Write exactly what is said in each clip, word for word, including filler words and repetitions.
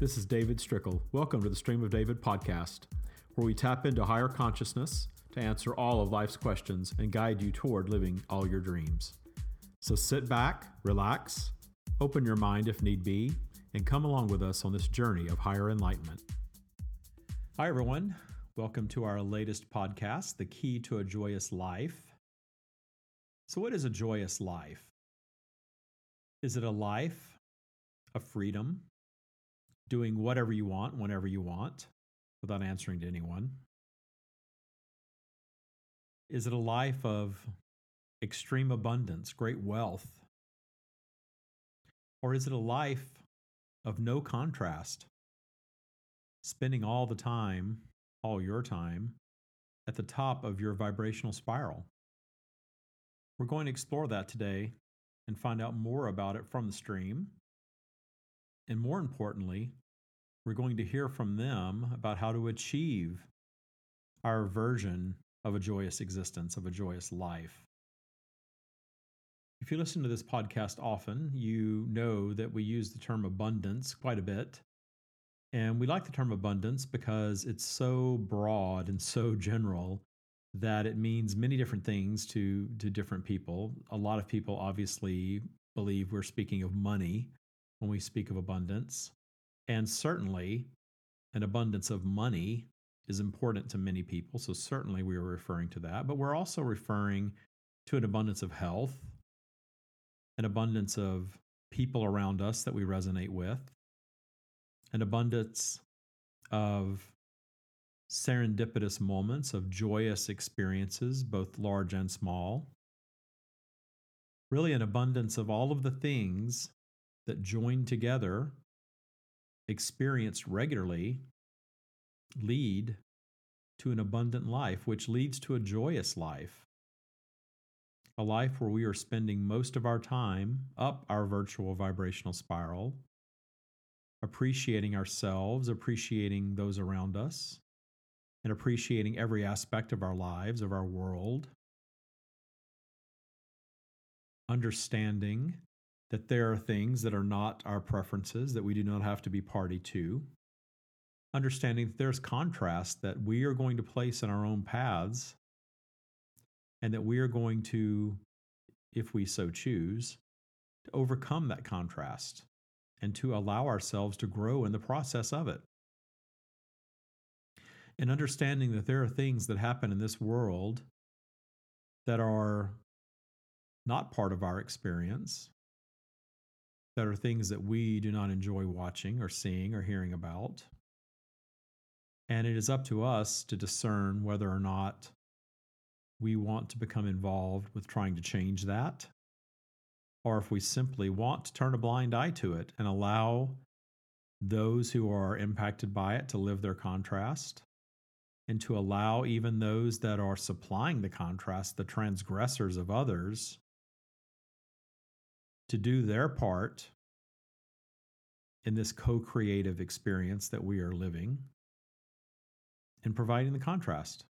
This is David Strickle. Welcome to the Stream of David podcast, where we tap into higher consciousness to answer all of life's questions and guide you toward living all your dreams. So sit back, relax, open your mind if need be, and come along with us on this journey of higher enlightenment. Hi, everyone. Welcome to our latest podcast, The Key to a Joyous Life. So what is a joyous life? Is it a life of freedom, doing whatever you want, whenever you want, without answering to anyone? Is it a life of extreme abundance, great wealth? Or is it a life of no contrast, spending all the time, all your time, at the top of your vibrational spiral? We're going to explore that today and find out more about it from the stream. And more importantly, we're going to hear from them about how to achieve our version of a joyous existence, of a joyous life. If you listen to this podcast often, you know that we use the term abundance quite a bit. And we like the term abundance because it's so broad and so general that it means many different things to, to different people. A lot of people obviously believe we're speaking of money when we speak of abundance. And certainly, an abundance of money is important to many people. So certainly we are referring to that. But we're also referring to an abundance of health, an abundance of people around us that we resonate with, an abundance of serendipitous moments, of joyous experiences, both large and small. Really an abundance of all of the things that joined together, experienced regularly, lead to an abundant life, which leads to a joyous life. A life where we are spending most of our time up our virtual vibrational spiral, appreciating ourselves, appreciating those around us, and appreciating every aspect of our lives, of our world. Understanding that there are things that are not our preferences, that we do not have to be party to. Understanding that there's contrast that we are going to place in our own paths, and that we are going to, if we so choose, to overcome that contrast and to allow ourselves to grow in the process of it. And understanding that there are things that happen in this world that are not part of our experience, that are things that we do not enjoy watching or seeing or hearing about. And it is up to us to discern whether or not we want to become involved with trying to change that, or if we simply want to turn a blind eye to it and allow those who are impacted by it to live their contrast, and to allow even those that are supplying the contrast, the transgressors of others, to do their part in this co-creative experience that we are living and providing the contrast.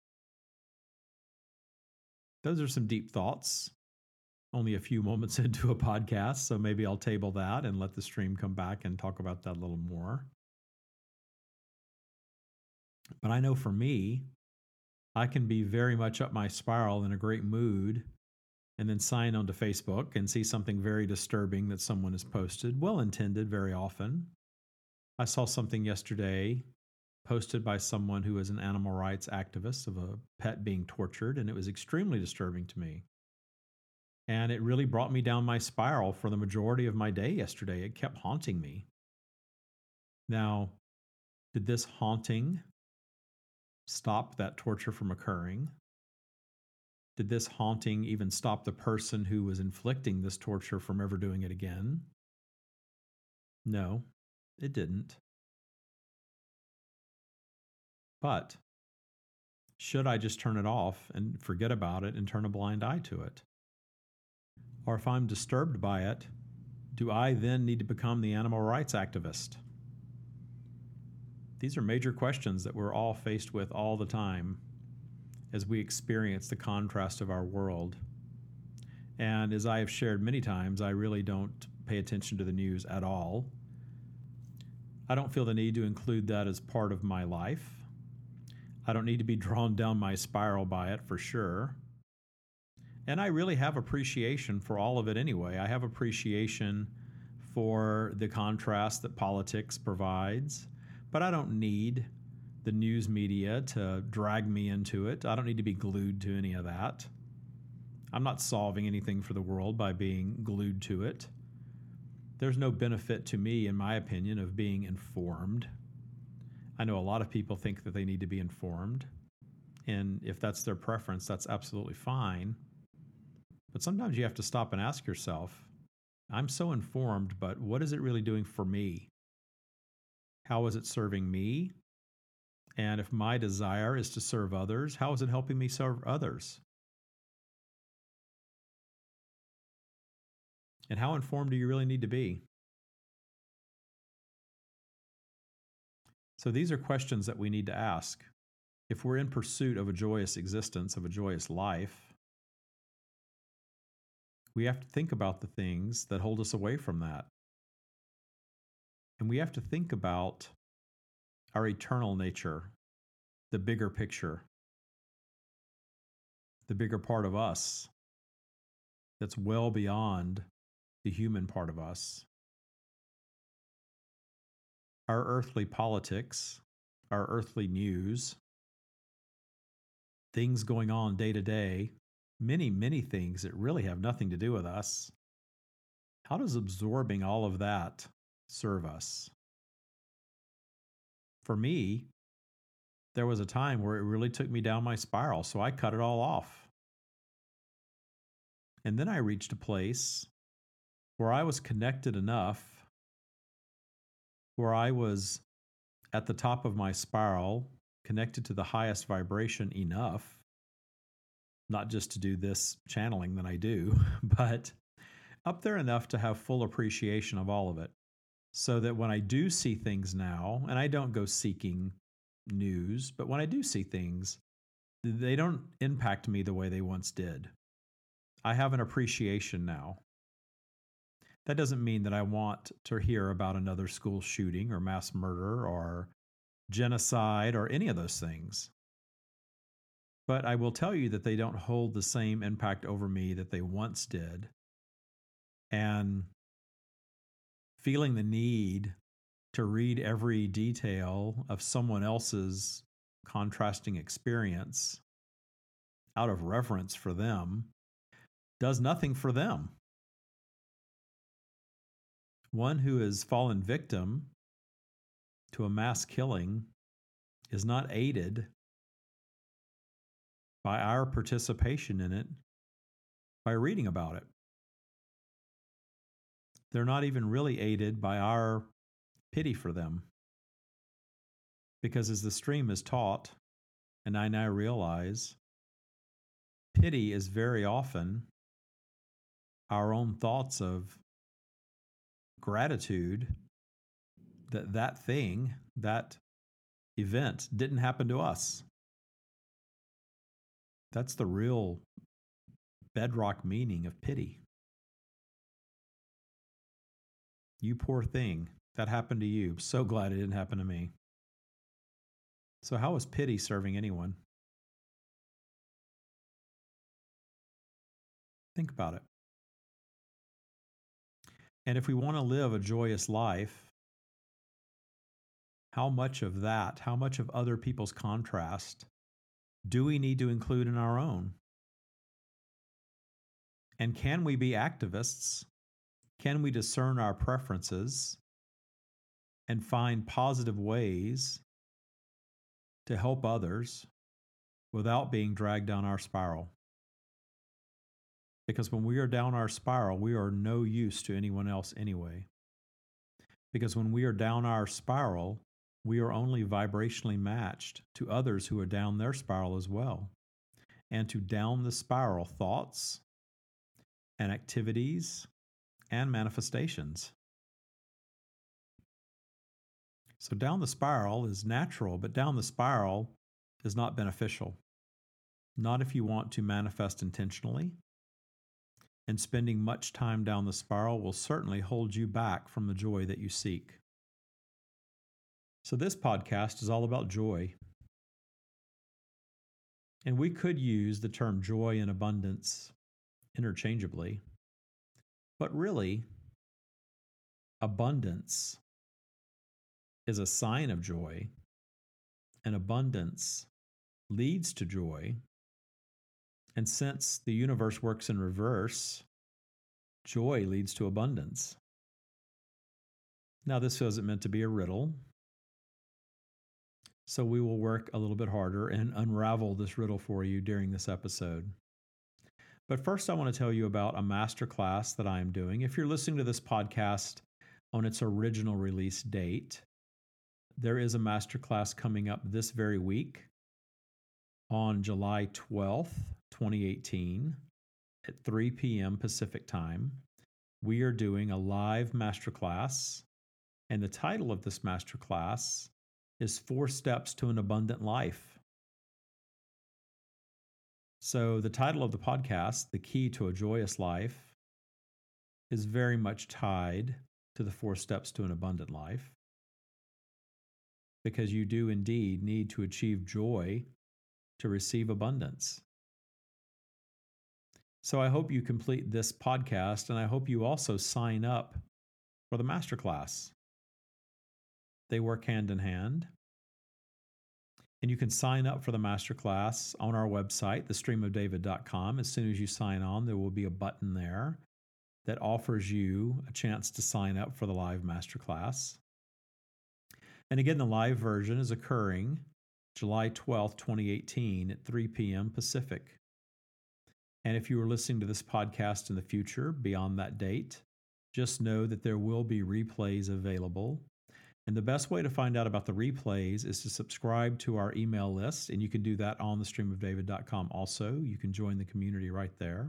Those are some deep thoughts, only a few moments into a podcast, so maybe I'll table that and let the stream come back and talk about that a little more. But I know for me, I can be very much up my spiral in a great mood and then sign onto Facebook and see something very disturbing that someone has posted, well-intended very often. I saw something yesterday posted by someone who is an animal rights activist of a pet being tortured, and it was extremely disturbing to me. And it really brought me down my spiral for the majority of my day yesterday. It kept haunting me. Now, did this haunting stop that torture from occurring? Did this haunting even stop the person who was inflicting this torture from ever doing it again? No, it didn't. But should I just turn it off and forget about it and turn a blind eye to it? Or if I'm disturbed by it, do I then need to become the animal rights activist? These are major questions that we're all faced with all the time as we experience the contrast of our world. And as I have shared many times, I really don't pay attention to the news at all. I don't feel the need to include that as part of my life. I don't need to be drawn down my spiral by it, for sure. And I really have appreciation for all of it anyway. I have appreciation for the contrast that politics provides, but I don't need the news media to drag me into it. I don't need to be glued to any of that. I'm not solving anything for the world by being glued to it. There's no benefit to me, in my opinion, of being informed. I know a lot of people think that they need to be informed, and if that's their preference, that's absolutely fine. But sometimes you have to stop and ask yourself, I'm so informed, but what is it really doing for me? How is it serving me? And if my desire is to serve others, how is it helping me serve others? And how informed do you really need to be? So these are questions that we need to ask. If we're in pursuit of a joyous existence, of a joyous life, we have to think about the things that hold us away from that. And we have to think about our eternal nature, the bigger picture, the bigger part of us that's well beyond the human part of us. Our earthly politics, our earthly news, things going on day to day, many, many things that really have nothing to do with us. How does absorbing all of that serve us? For me, there was a time where it really took me down my spiral, so I cut it all off. And then I reached a place where I was connected enough, where I was at the top of my spiral, connected to the highest vibration enough, not just to do this channeling that I do, but up there enough to have full appreciation of all of it. So that when I do see things now, and I don't go seeking news, but when I do see things, they don't impact me the way they once did. I have an appreciation now. That doesn't mean that I want to hear about another school shooting or mass murder or genocide or any of those things. But I will tell you that they don't hold the same impact over me that they once did. And feeling the need to read every detail of someone else's contrasting experience out of reverence for them does nothing for them. One who has fallen victim to a mass killing is not aided by our participation in it, by reading about it. They're not even really aided by our pity for them. Because as the stream is taught, and I now realize, pity is very often our own thoughts of gratitude that that thing, that event didn't happen to us. That's the real bedrock meaning of pity. You poor thing, that happened to you. So glad it didn't happen to me. So how is pity serving anyone? Think about it. And if we want to live a joyous life, how much of that, how much of other people's contrast do we need to include in our own? And can we be activists? Can we discern our preferences and find positive ways to help others without being dragged down our spiral? Because when we are down our spiral, we are no use to anyone else anyway. Because when we are down our spiral, we are only vibrationally matched to others who are down their spiral as well. And to down the spiral, thoughts and activities and manifestations. So down the spiral is natural, but down the spiral is not beneficial. Not if you want to manifest intentionally. And spending much time down the spiral will certainly hold you back from the joy that you seek. So this podcast is all about joy. And we could use the term joy and abundance interchangeably, but really, abundance is a sign of joy, and abundance leads to joy. And since the universe works in reverse, joy leads to abundance. Now, this wasn't meant to be a riddle, so we will work a little bit harder and unravel this riddle for you during this episode. But first, I want to tell you about a masterclass that I am doing. If you're listening to this podcast on its original release date, there is a masterclass coming up this very week on July twelfth, twenty eighteen at three p.m. Pacific time. We are doing a live masterclass, and the title of this masterclass is Four Steps to an Abundant Life. So the title of the podcast, The Key to a Joyous Life, is very much tied to the four steps to an abundant life, because you do indeed need to achieve joy to receive abundance. So I hope you complete this podcast, and I hope you also sign up for the masterclass. They work hand in hand. And you can sign up for the masterclass on our website, the stream of david dot com. As soon as you sign on, there will be a button there that offers you a chance to sign up for the live masterclass. And again, the live version is occurring July twelfth, twenty eighteen at three p.m. Pacific. And if you are listening to this podcast in the future beyond that date, just know that there will be replays available. And the best way to find out about the replays is to subscribe to our email list, and you can do that on the stream of david dot com also. You can join the community right there.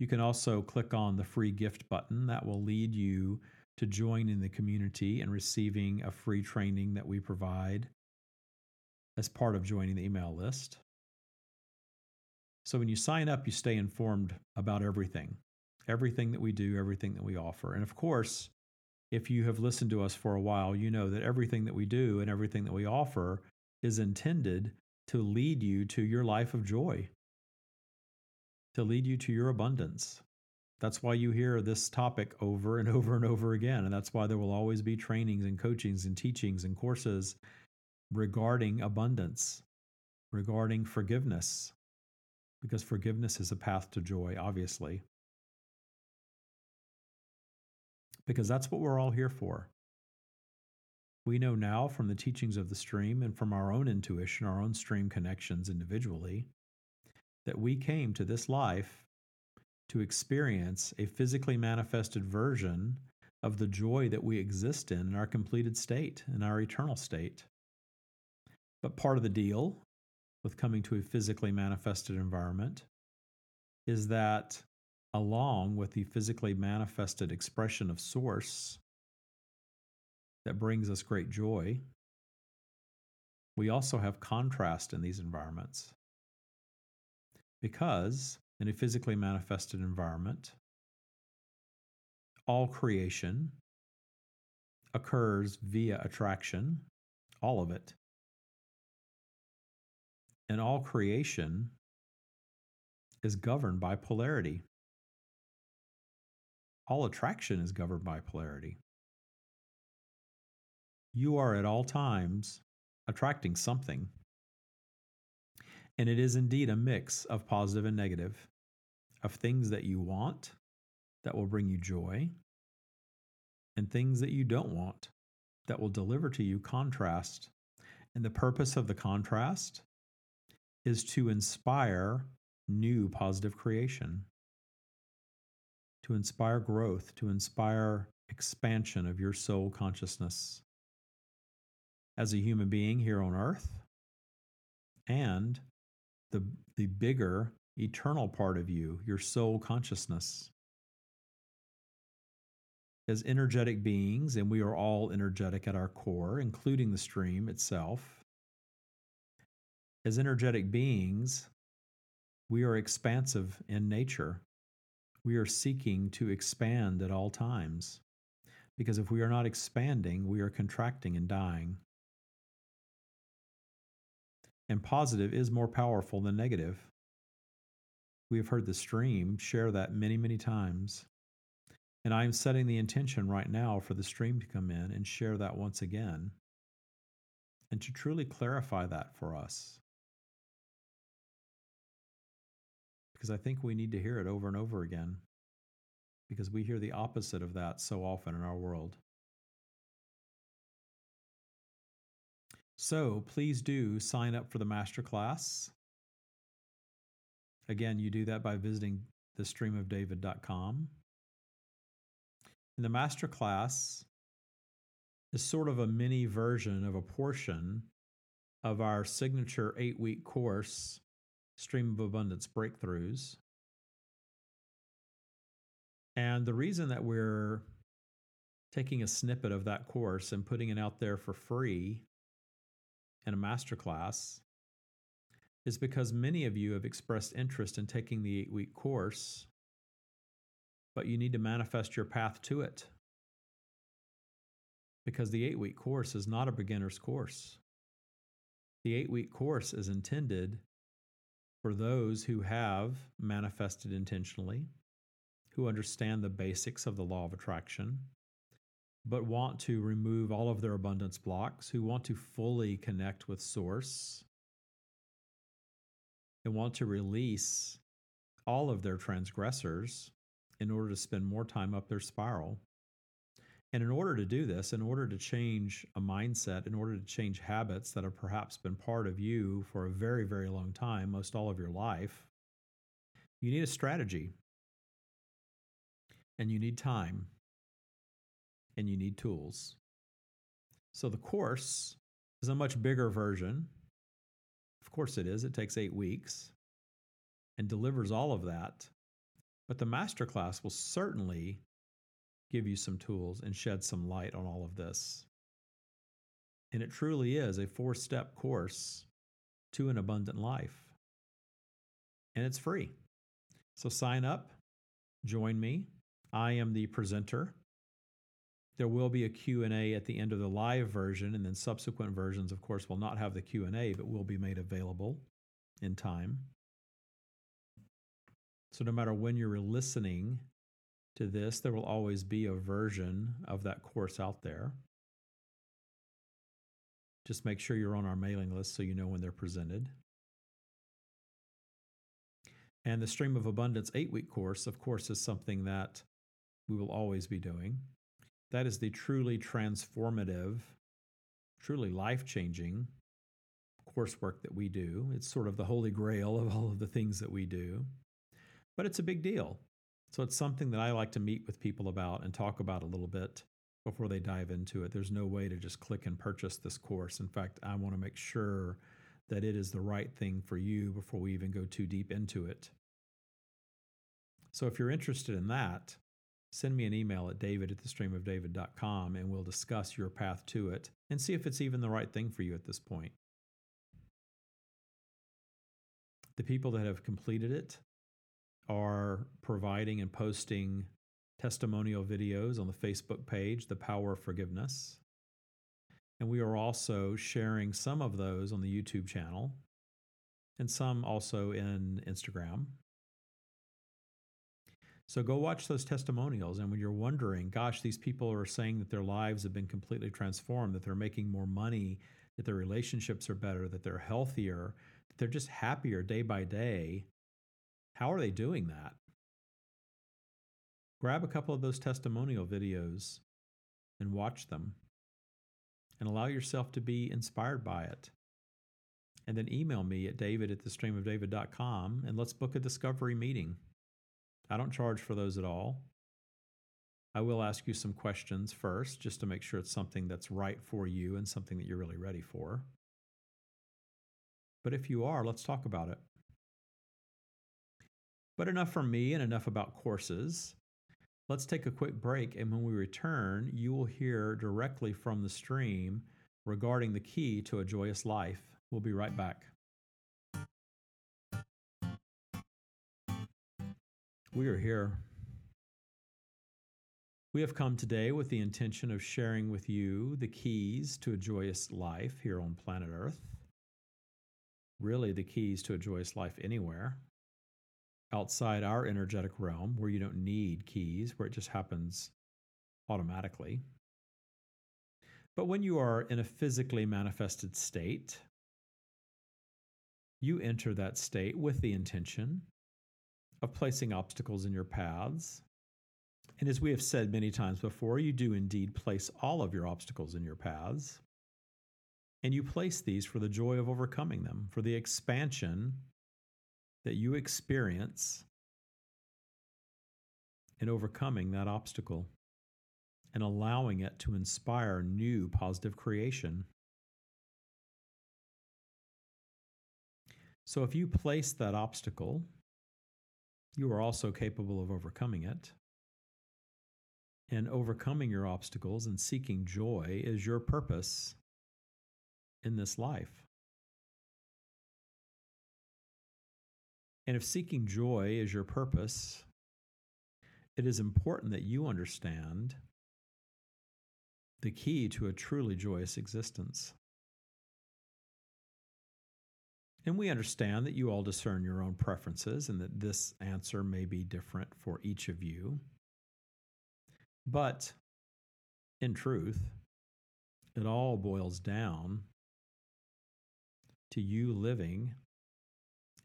You can also click on the free gift button. That will lead you to join in the community and receiving a free training that we provide as part of joining the email list. So when you sign up, you stay informed about everything, everything that we do, everything that we offer. And of course, if you have listened to us for a while, you know that everything that we do and everything that we offer is intended to lead you to your life of joy, to lead you to your abundance. That's why you hear this topic over and over and over again. And that's why there will always be trainings and coachings and teachings and courses regarding abundance, regarding forgiveness, because forgiveness is a path to joy, obviously. Because that's what we're all here for. We know now from the teachings of the stream and from our own intuition, our own stream connections individually, that we came to this life to experience a physically manifested version of the joy that we exist in, in our completed state, in our eternal state. But part of the deal with coming to a physically manifested environment is that along with the physically manifested expression of Source that brings us great joy, we also have contrast in these environments. Because in a physically manifested environment, all creation occurs via attraction, all of it. And all creation is governed by polarity. All attraction is governed by polarity. You are at all times attracting something. And it is indeed a mix of positive and negative, of things that you want that will bring you joy, and things that you don't want that will deliver to you contrast. And the purpose of the contrast is to inspire new positive creation, to inspire growth, to inspire expansion of your soul consciousness as a human being here on earth, and the, the bigger eternal part of you, your soul consciousness. As energetic beings, and we are all energetic at our core, including the stream itself, as energetic beings, we are expansive in nature. We are seeking to expand at all times. because if we are not expanding, we are contracting and dying. And positive is more powerful than negative. We have heard the stream share that many, many times. And I am setting the intention right now for the stream to come in and share that once again, and to truly clarify that for us. Because I think we need to hear it over and over again, because we hear the opposite of that so often in our world. So please do sign up for the masterclass. Again, you do that by visiting the stream of david dot com. And the masterclass is sort of a mini version of a portion of our signature eight-week course, Stream of Abundance Breakthroughs. And the reason that we're taking a snippet of that course and putting it out there for free in a masterclass is because many of you have expressed interest in taking the eight-week course, but you need to manifest your path to it. Because the eight-week course is not a beginner's course. The eight-week course is intended for those who have manifested intentionally, who understand the basics of the law of attraction, but want to remove all of their abundance blocks, who want to fully connect with Source, and want to release all of their transgressors in order to spend more time up their spiral. And in order to do this, in order to change a mindset, in order to change habits that have perhaps been part of you for a very, very long time, most all of your life, you need a strategy. And you need time. And you need tools. So the course is a much bigger version. Of course it is. It takes eight weeks and delivers all of that. But the masterclass will certainly give you some tools and shed some light on all of this. And it truly is a four-step course to an abundant life. And it's free. So sign up, join me. I am the presenter. There will be a Q and A at the end of the live version, and then subsequent versions, of course, will not have the Q and A, but will be made available in time. So no matter when you're listening to this, there will always be a version of that course out there. Just make sure you're on our mailing list so you know when they're presented. And the Stream of Abundance eight-week course, of course, is something that we will always be doing. That is the truly transformative, truly life-changing coursework that we do. It's sort of the holy grail of all of the things that we do. But it's a big deal. So it's something that I like to meet with people about and talk about a little bit before they dive into it. There's no way to just click and purchase this course. In fact, I want to make sure that it is the right thing for you before we even go too deep into it. So if you're interested in that, send me an email at david at the stream of david dot com and we'll discuss your path to it and see if it's even the right thing for you at this point. The people that have completed it are providing and posting testimonial videos on the Facebook page, The Power of Forgiveness. And we are also sharing some of those on the YouTube channel and some also in Instagram. So go watch those testimonials. And when you're wondering, gosh, these people are saying that their lives have been completely transformed, that they're making more money, that their relationships are better, that they're healthier, that they're just happier day by day. How are they doing that? Grab a couple of those testimonial videos and watch them. And allow yourself to be inspired by it. And then email me at david at the stream of david dot com and let's book a discovery meeting. I don't charge for those at all. I will ask you some questions first just to make sure it's something that's right for you and something that you're really ready for. But if you are, let's talk about it. But enough from me and enough about courses. Let's take a quick break, and when we return, you will hear directly from the stream regarding the key to a joyous life. We'll be right back. We are here. We have come today with the intention of sharing with you the keys to a joyous life here on planet Earth. Really, the keys to a joyous life anywhere. Outside our energetic realm, where you don't need keys, where it just happens automatically. But when you are in a physically manifested state, you enter that state with the intention of placing obstacles in your paths. And as we have said many times before, you do indeed place all of your obstacles in your paths. And you place these for the joy of overcoming them, for the expansion that you experience in overcoming that obstacle and allowing it to inspire new positive creation. So if you place that obstacle, you are also capable of overcoming it. And overcoming your obstacles and seeking joy is your purpose in this life. And if seeking joy is your purpose, it is important that you understand the key to a truly joyous existence. And we understand that you all discern your own preferences and that this answer may be different for each of you. But in truth, it all boils down to you living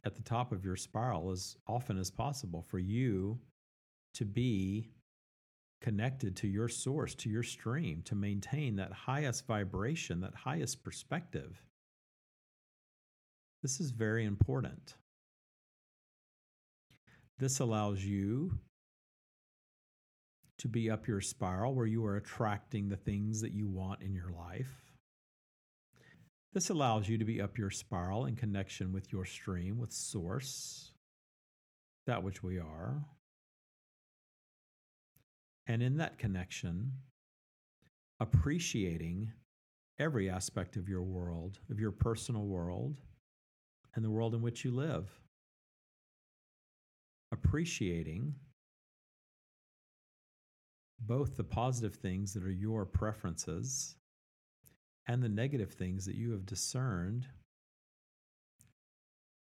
at the top of your spiral as often as possible, for you to be connected to your source, to your stream, to maintain that highest vibration, that highest perspective. This is very important. This allows you to be up your spiral where you are attracting the things that you want in your life. This allows you to be up your spiral in connection with your stream, with Source, that which we are. And in that connection, appreciating every aspect of your world, of your personal world, and the world in which you live. Appreciating both the positive things that are your preferences and the negative things that you have discerned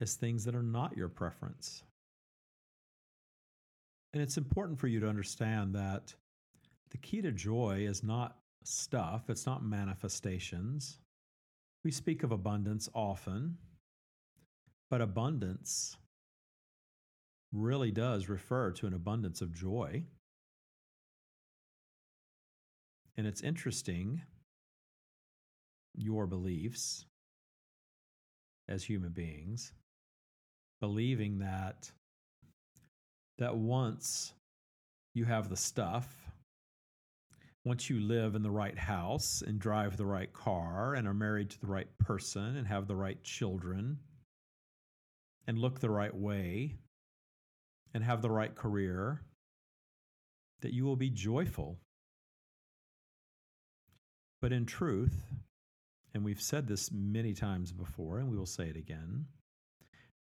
as things that are not your preference. And it's important for you to understand that the key to joy is not stuff, it's not manifestations. We speak of abundance often, but abundance really does refer to an abundance of joy. And it's interesting, your beliefs as human beings, believing that that once you have the stuff, once you live in the right house and drive the right car and are married to the right person and have the right children and look the right way and have the right career, that you will be joyful. But in truth, and we've said this many times before, and we will say it again,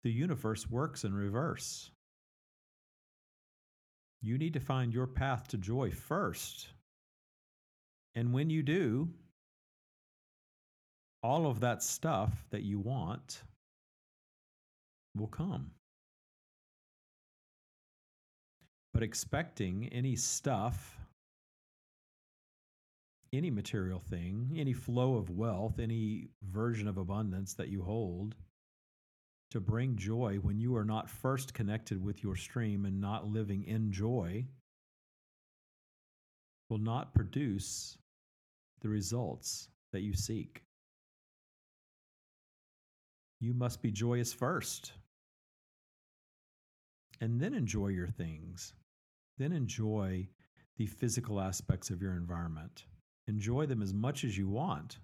the universe works in reverse. You need to find your path to joy first. And when you do, all of that stuff that you want will come. But expecting any stuff, any material thing, any flow of wealth, any version of abundance that you hold to bring joy when you are not first connected with your stream and not living in joy will not produce the results that you seek. You must be joyous first and then enjoy your things. Then enjoy the physical aspects of your environment. Enjoy them as much as you want,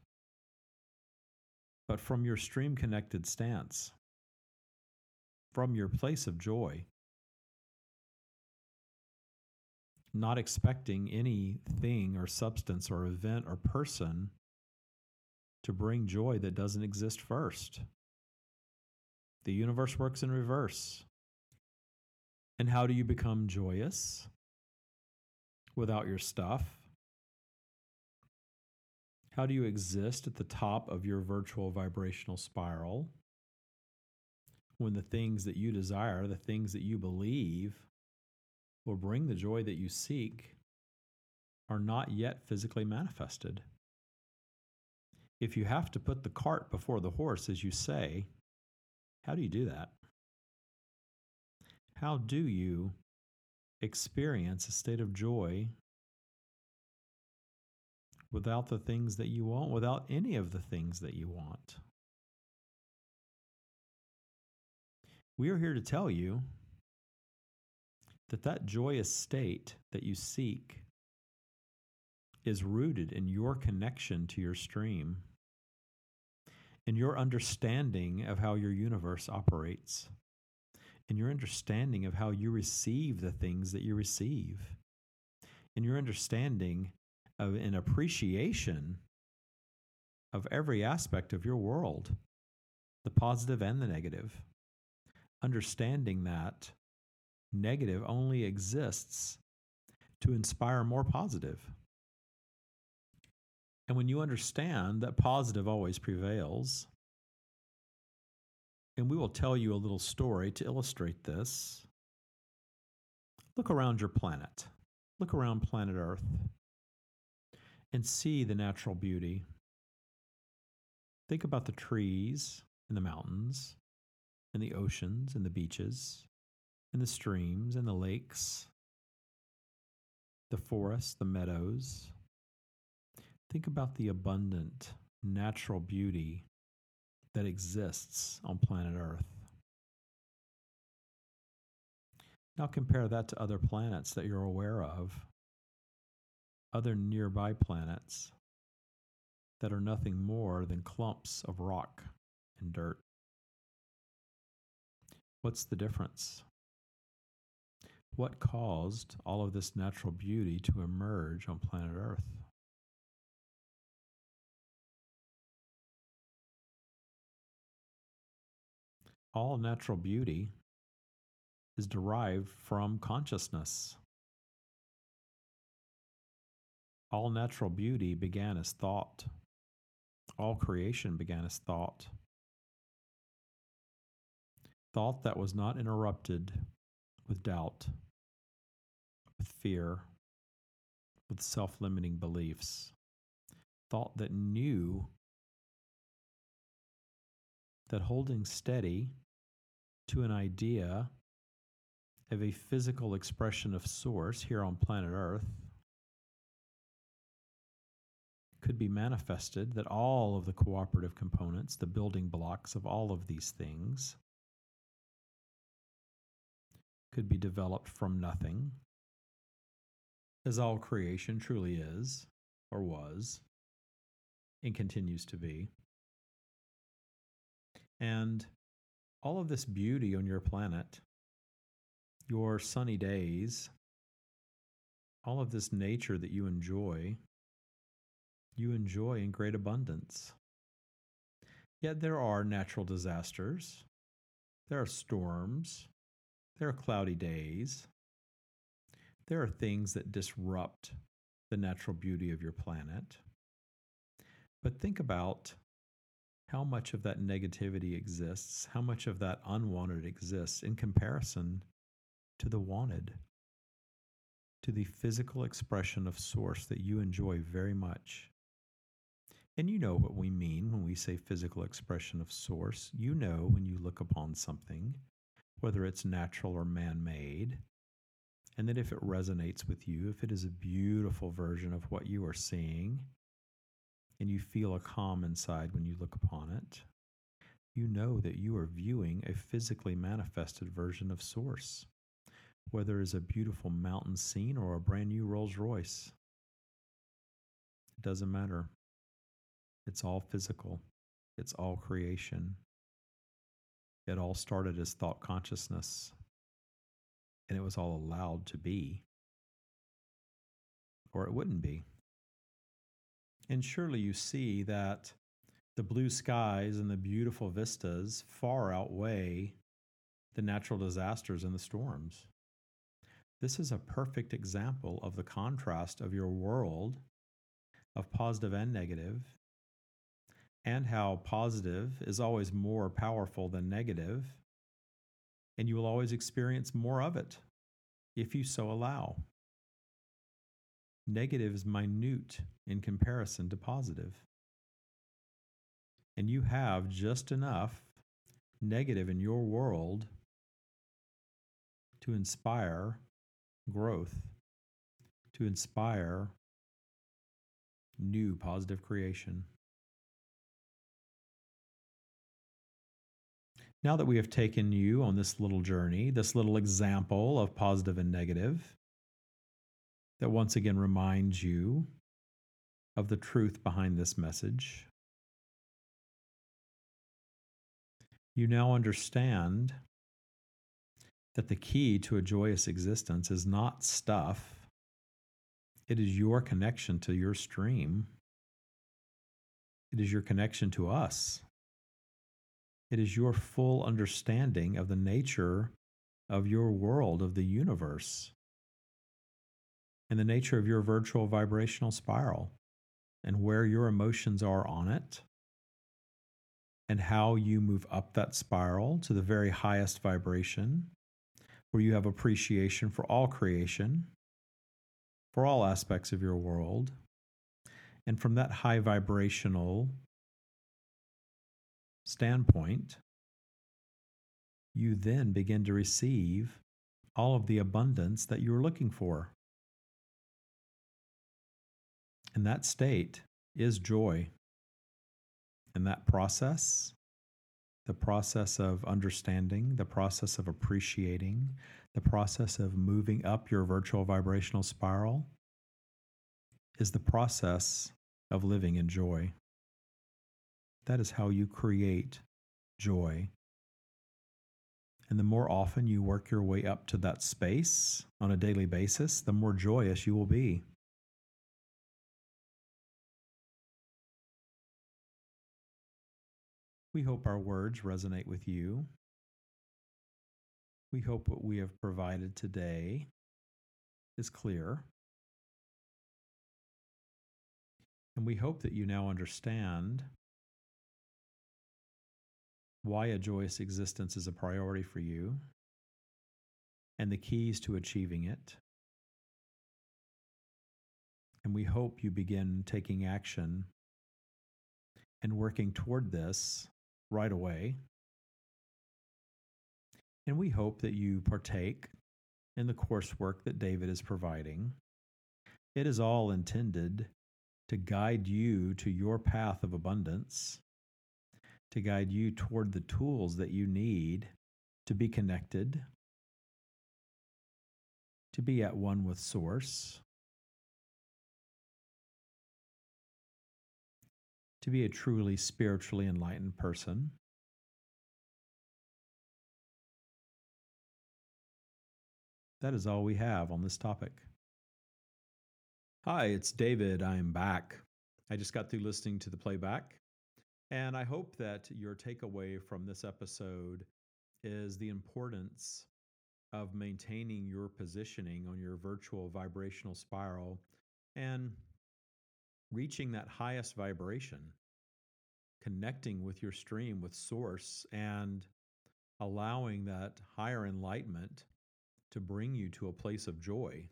but from your stream-connected stance, from your place of joy, not expecting anything or substance or event or person to bring joy that doesn't exist first. The universe works in reverse. And how do you become joyous? without your stuff? How do you exist at the top of your virtual vibrational spiral when the things that you desire, the things that you believe will bring the joy that you seek, are not yet physically manifested? If you have to put the cart before the horse, as you say, how do you do that? How do you experience a state of joy without the things that you want, without any of the things that you want? We are here to tell you that that joyous state that you seek is rooted in your connection to your stream, in your understanding of how your universe operates, in your understanding of how you receive the things that you receive, in your understanding of an appreciation of every aspect of your world, the positive and the negative, understanding that negative only exists to inspire more positive. And when you understand that positive always prevails, and we will tell you a little story to illustrate this. Look around your planet. Look around planet Earth and see the natural beauty. Think about the trees and the mountains and the oceans and the beaches and the streams and the lakes, the forests, the meadows. Think about the abundant natural beauty that exists on planet Earth. Now compare that to other planets that you're aware of, other nearby planets that are nothing more than clumps of rock and dirt. What's the difference? What caused all of this natural beauty to emerge on planet Earth? All natural beauty is derived from consciousness. All natural beauty began as thought. All creation began as thought. Thought that was not interrupted with doubt, with fear, with self-limiting beliefs. Thought that knew that holding steady to an idea of a physical expression of source here on planet Earth could be manifested, that all of the cooperative components, the building blocks of all of these things, could be developed from nothing, as all creation truly is, or was, and continues to be. And all of this beauty on your planet, your sunny days, all of this nature that you enjoy, you enjoy in great abundance. Yet there are natural disasters, there are storms, there are cloudy days, there are things that disrupt the natural beauty of your planet. But think about how much of that negativity exists, how much of that unwanted exists in comparison to the wanted, to the physical expression of source that you enjoy very much. And you know what we mean when we say physical expression of source. You know when you look upon something, whether it's natural or man-made, and that if it resonates with you, if it is a beautiful version of what you are seeing, and you feel a calm inside when you look upon it, you know that you are viewing a physically manifested version of source, whether it's a beautiful mountain scene or a brand new Rolls Royce. It doesn't matter. It's all physical. It's all creation. It all started as thought consciousness, and it was all allowed to be, or it wouldn't be. And surely you see that the blue skies and the beautiful vistas far outweigh the natural disasters and the storms. This is a perfect example of the contrast of your world of positive and negative, and how positive is always more powerful than negative, and you will always experience more of it if you so allow. Negative is minute in comparison to positive. And you have just enough negative in your world to inspire growth, to inspire new positive creation. Now that we have taken you on this little journey, this little example of positive and negative, that once again reminds you of the truth behind this message, you now understand that the key to a joyous existence is not stuff. It is your connection to your stream. It is your connection to us. It is your full understanding of the nature of your world, of the universe, and the nature of your virtual vibrational spiral, and where your emotions are on it, and how you move up that spiral to the very highest vibration, where you have appreciation for all creation, for all aspects of your world. And from that high vibrational standpoint, you then begin to receive all of the abundance that you're looking for. And that state is joy. And that process, the process of understanding, the process of appreciating, the process of moving up your virtual vibrational spiral, is the process of living in joy. That is how you create joy. And the more often you work your way up to that space on a daily basis, the more joyous you will be. We hope our words resonate with you. We hope what we have provided today is clear. And we hope that you now understand why a joyous existence is a priority for you and the keys to achieving it. And we hope you begin taking action and working toward this right away. And we hope that you partake in the coursework that David is providing. It is all intended to guide you to your path of abundance, to guide you toward the tools that you need to be connected, to be at one with Source, to be a truly spiritually enlightened person. That is all we have on this topic. Hi, it's David. I'm back. I just got through listening to the playback, and I hope that your takeaway from this episode is the importance of maintaining your positioning on your virtual vibrational spiral and reaching that highest vibration, connecting with your stream, with Source, and allowing that higher enlightenment to bring you to a place of joy,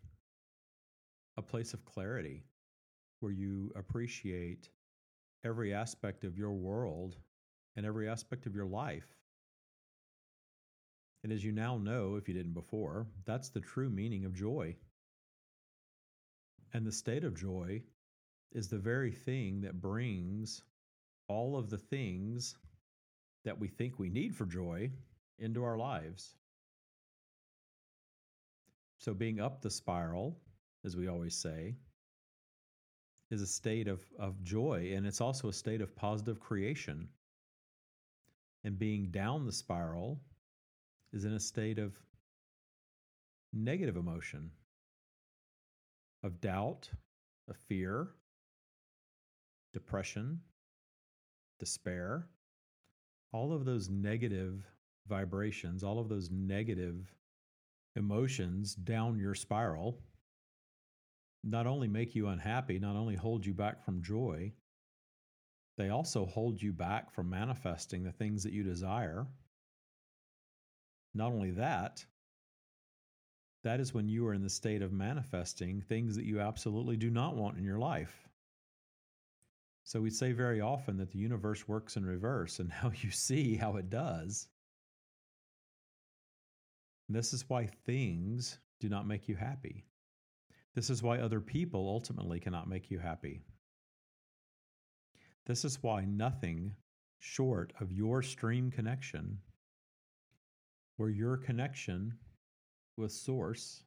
a place of clarity, where you appreciate every aspect of your world and every aspect of your life. And as you now know, if you didn't before, that's the true meaning of joy. And the state of joy is the very thing that brings all of the things that we think we need for joy into our lives. So being up the spiral, as we always say, is a state of, of joy, and it's also a state of positive creation. And being down the spiral is in a state of negative emotion, of doubt, of fear, depression, despair, all of those negative vibrations, all of those negative emotions down your spiral not only make you unhappy, not only hold you back from joy, they also hold you back from manifesting the things that you desire. Not only that, that is when you are in the state of manifesting things that you absolutely do not want in your life. So we say very often that the universe works in reverse, and now you see how it does. And this is why things do not make you happy. This is why other people ultimately cannot make you happy. This is why nothing short of your stream connection, where your connection with Source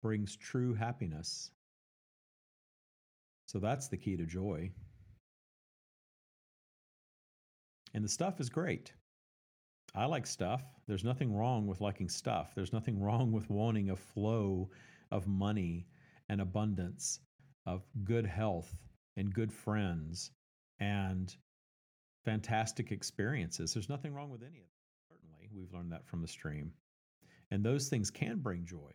brings true happiness. So that's the key to joy. And the stuff is great. I like stuff. There's nothing wrong with liking stuff. There's nothing wrong with wanting a flow of money and abundance, of good health and good friends and fantastic experiences. There's nothing wrong with any of that. Certainly, we've learned that from the stream. And those things can bring joy.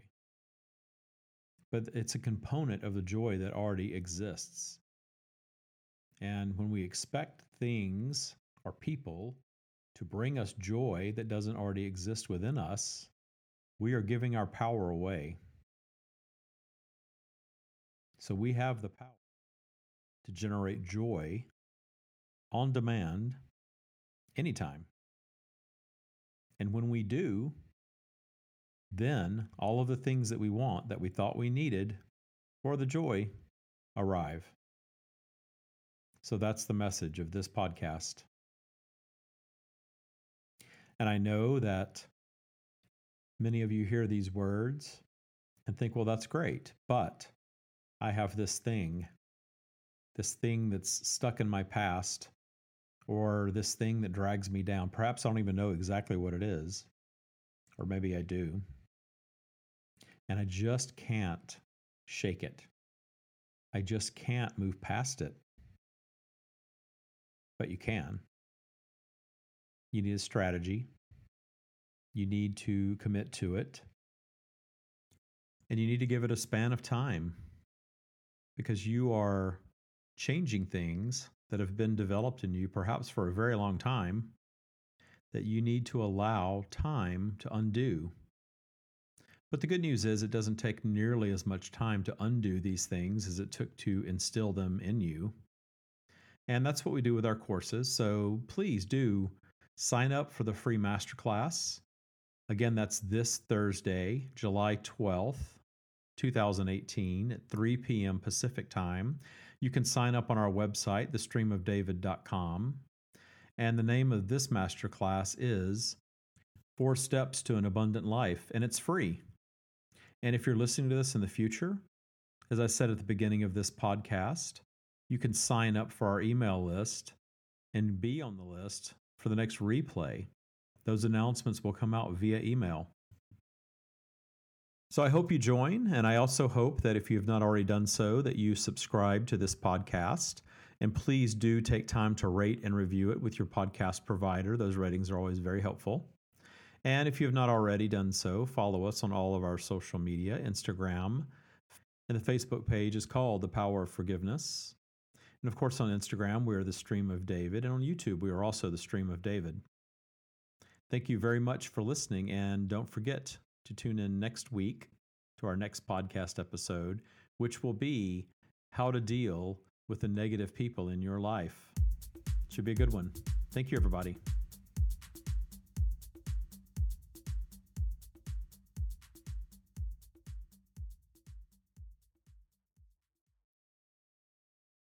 But it's a component of the joy that already exists. And when we expect things or people to bring us joy that doesn't already exist within us, we are giving our power away. So we have the power to generate joy on demand anytime. And when we do, then all of the things that we want, that we thought we needed for the joy, arrive. So that's the message of this podcast. And I know that many of you hear these words and think, well, that's great, but I have this thing, this thing that's stuck in my past, or this thing that drags me down. Perhaps I don't even know exactly what it is, or maybe I do, and I just can't shake it. I just can't move past it. But you can. You need a strategy. You need to commit to it. And you need to give it a span of time, because you are changing things that have been developed in you, perhaps for a very long time, that you need to allow time to undo. But the good news is it doesn't take nearly as much time to undo these things as it took to instill them in you. And that's what we do with our courses. So please do sign up for the free masterclass. Again, that's this Thursday, July twelfth, twenty eighteen at three p.m. Pacific Time. You can sign up on our website, the stream of david dot com. And the name of this masterclass is Four Steps to an Abundant Life, and it's free. And if you're listening to this in the future, as I said at the beginning of this podcast, you can sign up for our email list and be on the list for the next replay. Those announcements will come out via email. So I hope you join, and I also hope that if you have not already done so, that you subscribe to this podcast. And please do take time to rate and review it with your podcast provider. Those ratings are always very helpful. And if you have not already done so, follow us on all of our social media, Instagram. And the Facebook page is called The Power of Forgiveness. And of course, on Instagram, we are The Stream of David. And on YouTube, we are also The Stream of David. Thank you very much for listening, and don't forget to tune in next week to our next podcast episode, which will be How to Deal with the Negative People in Your Life. Should be a good one. Thank you, everybody.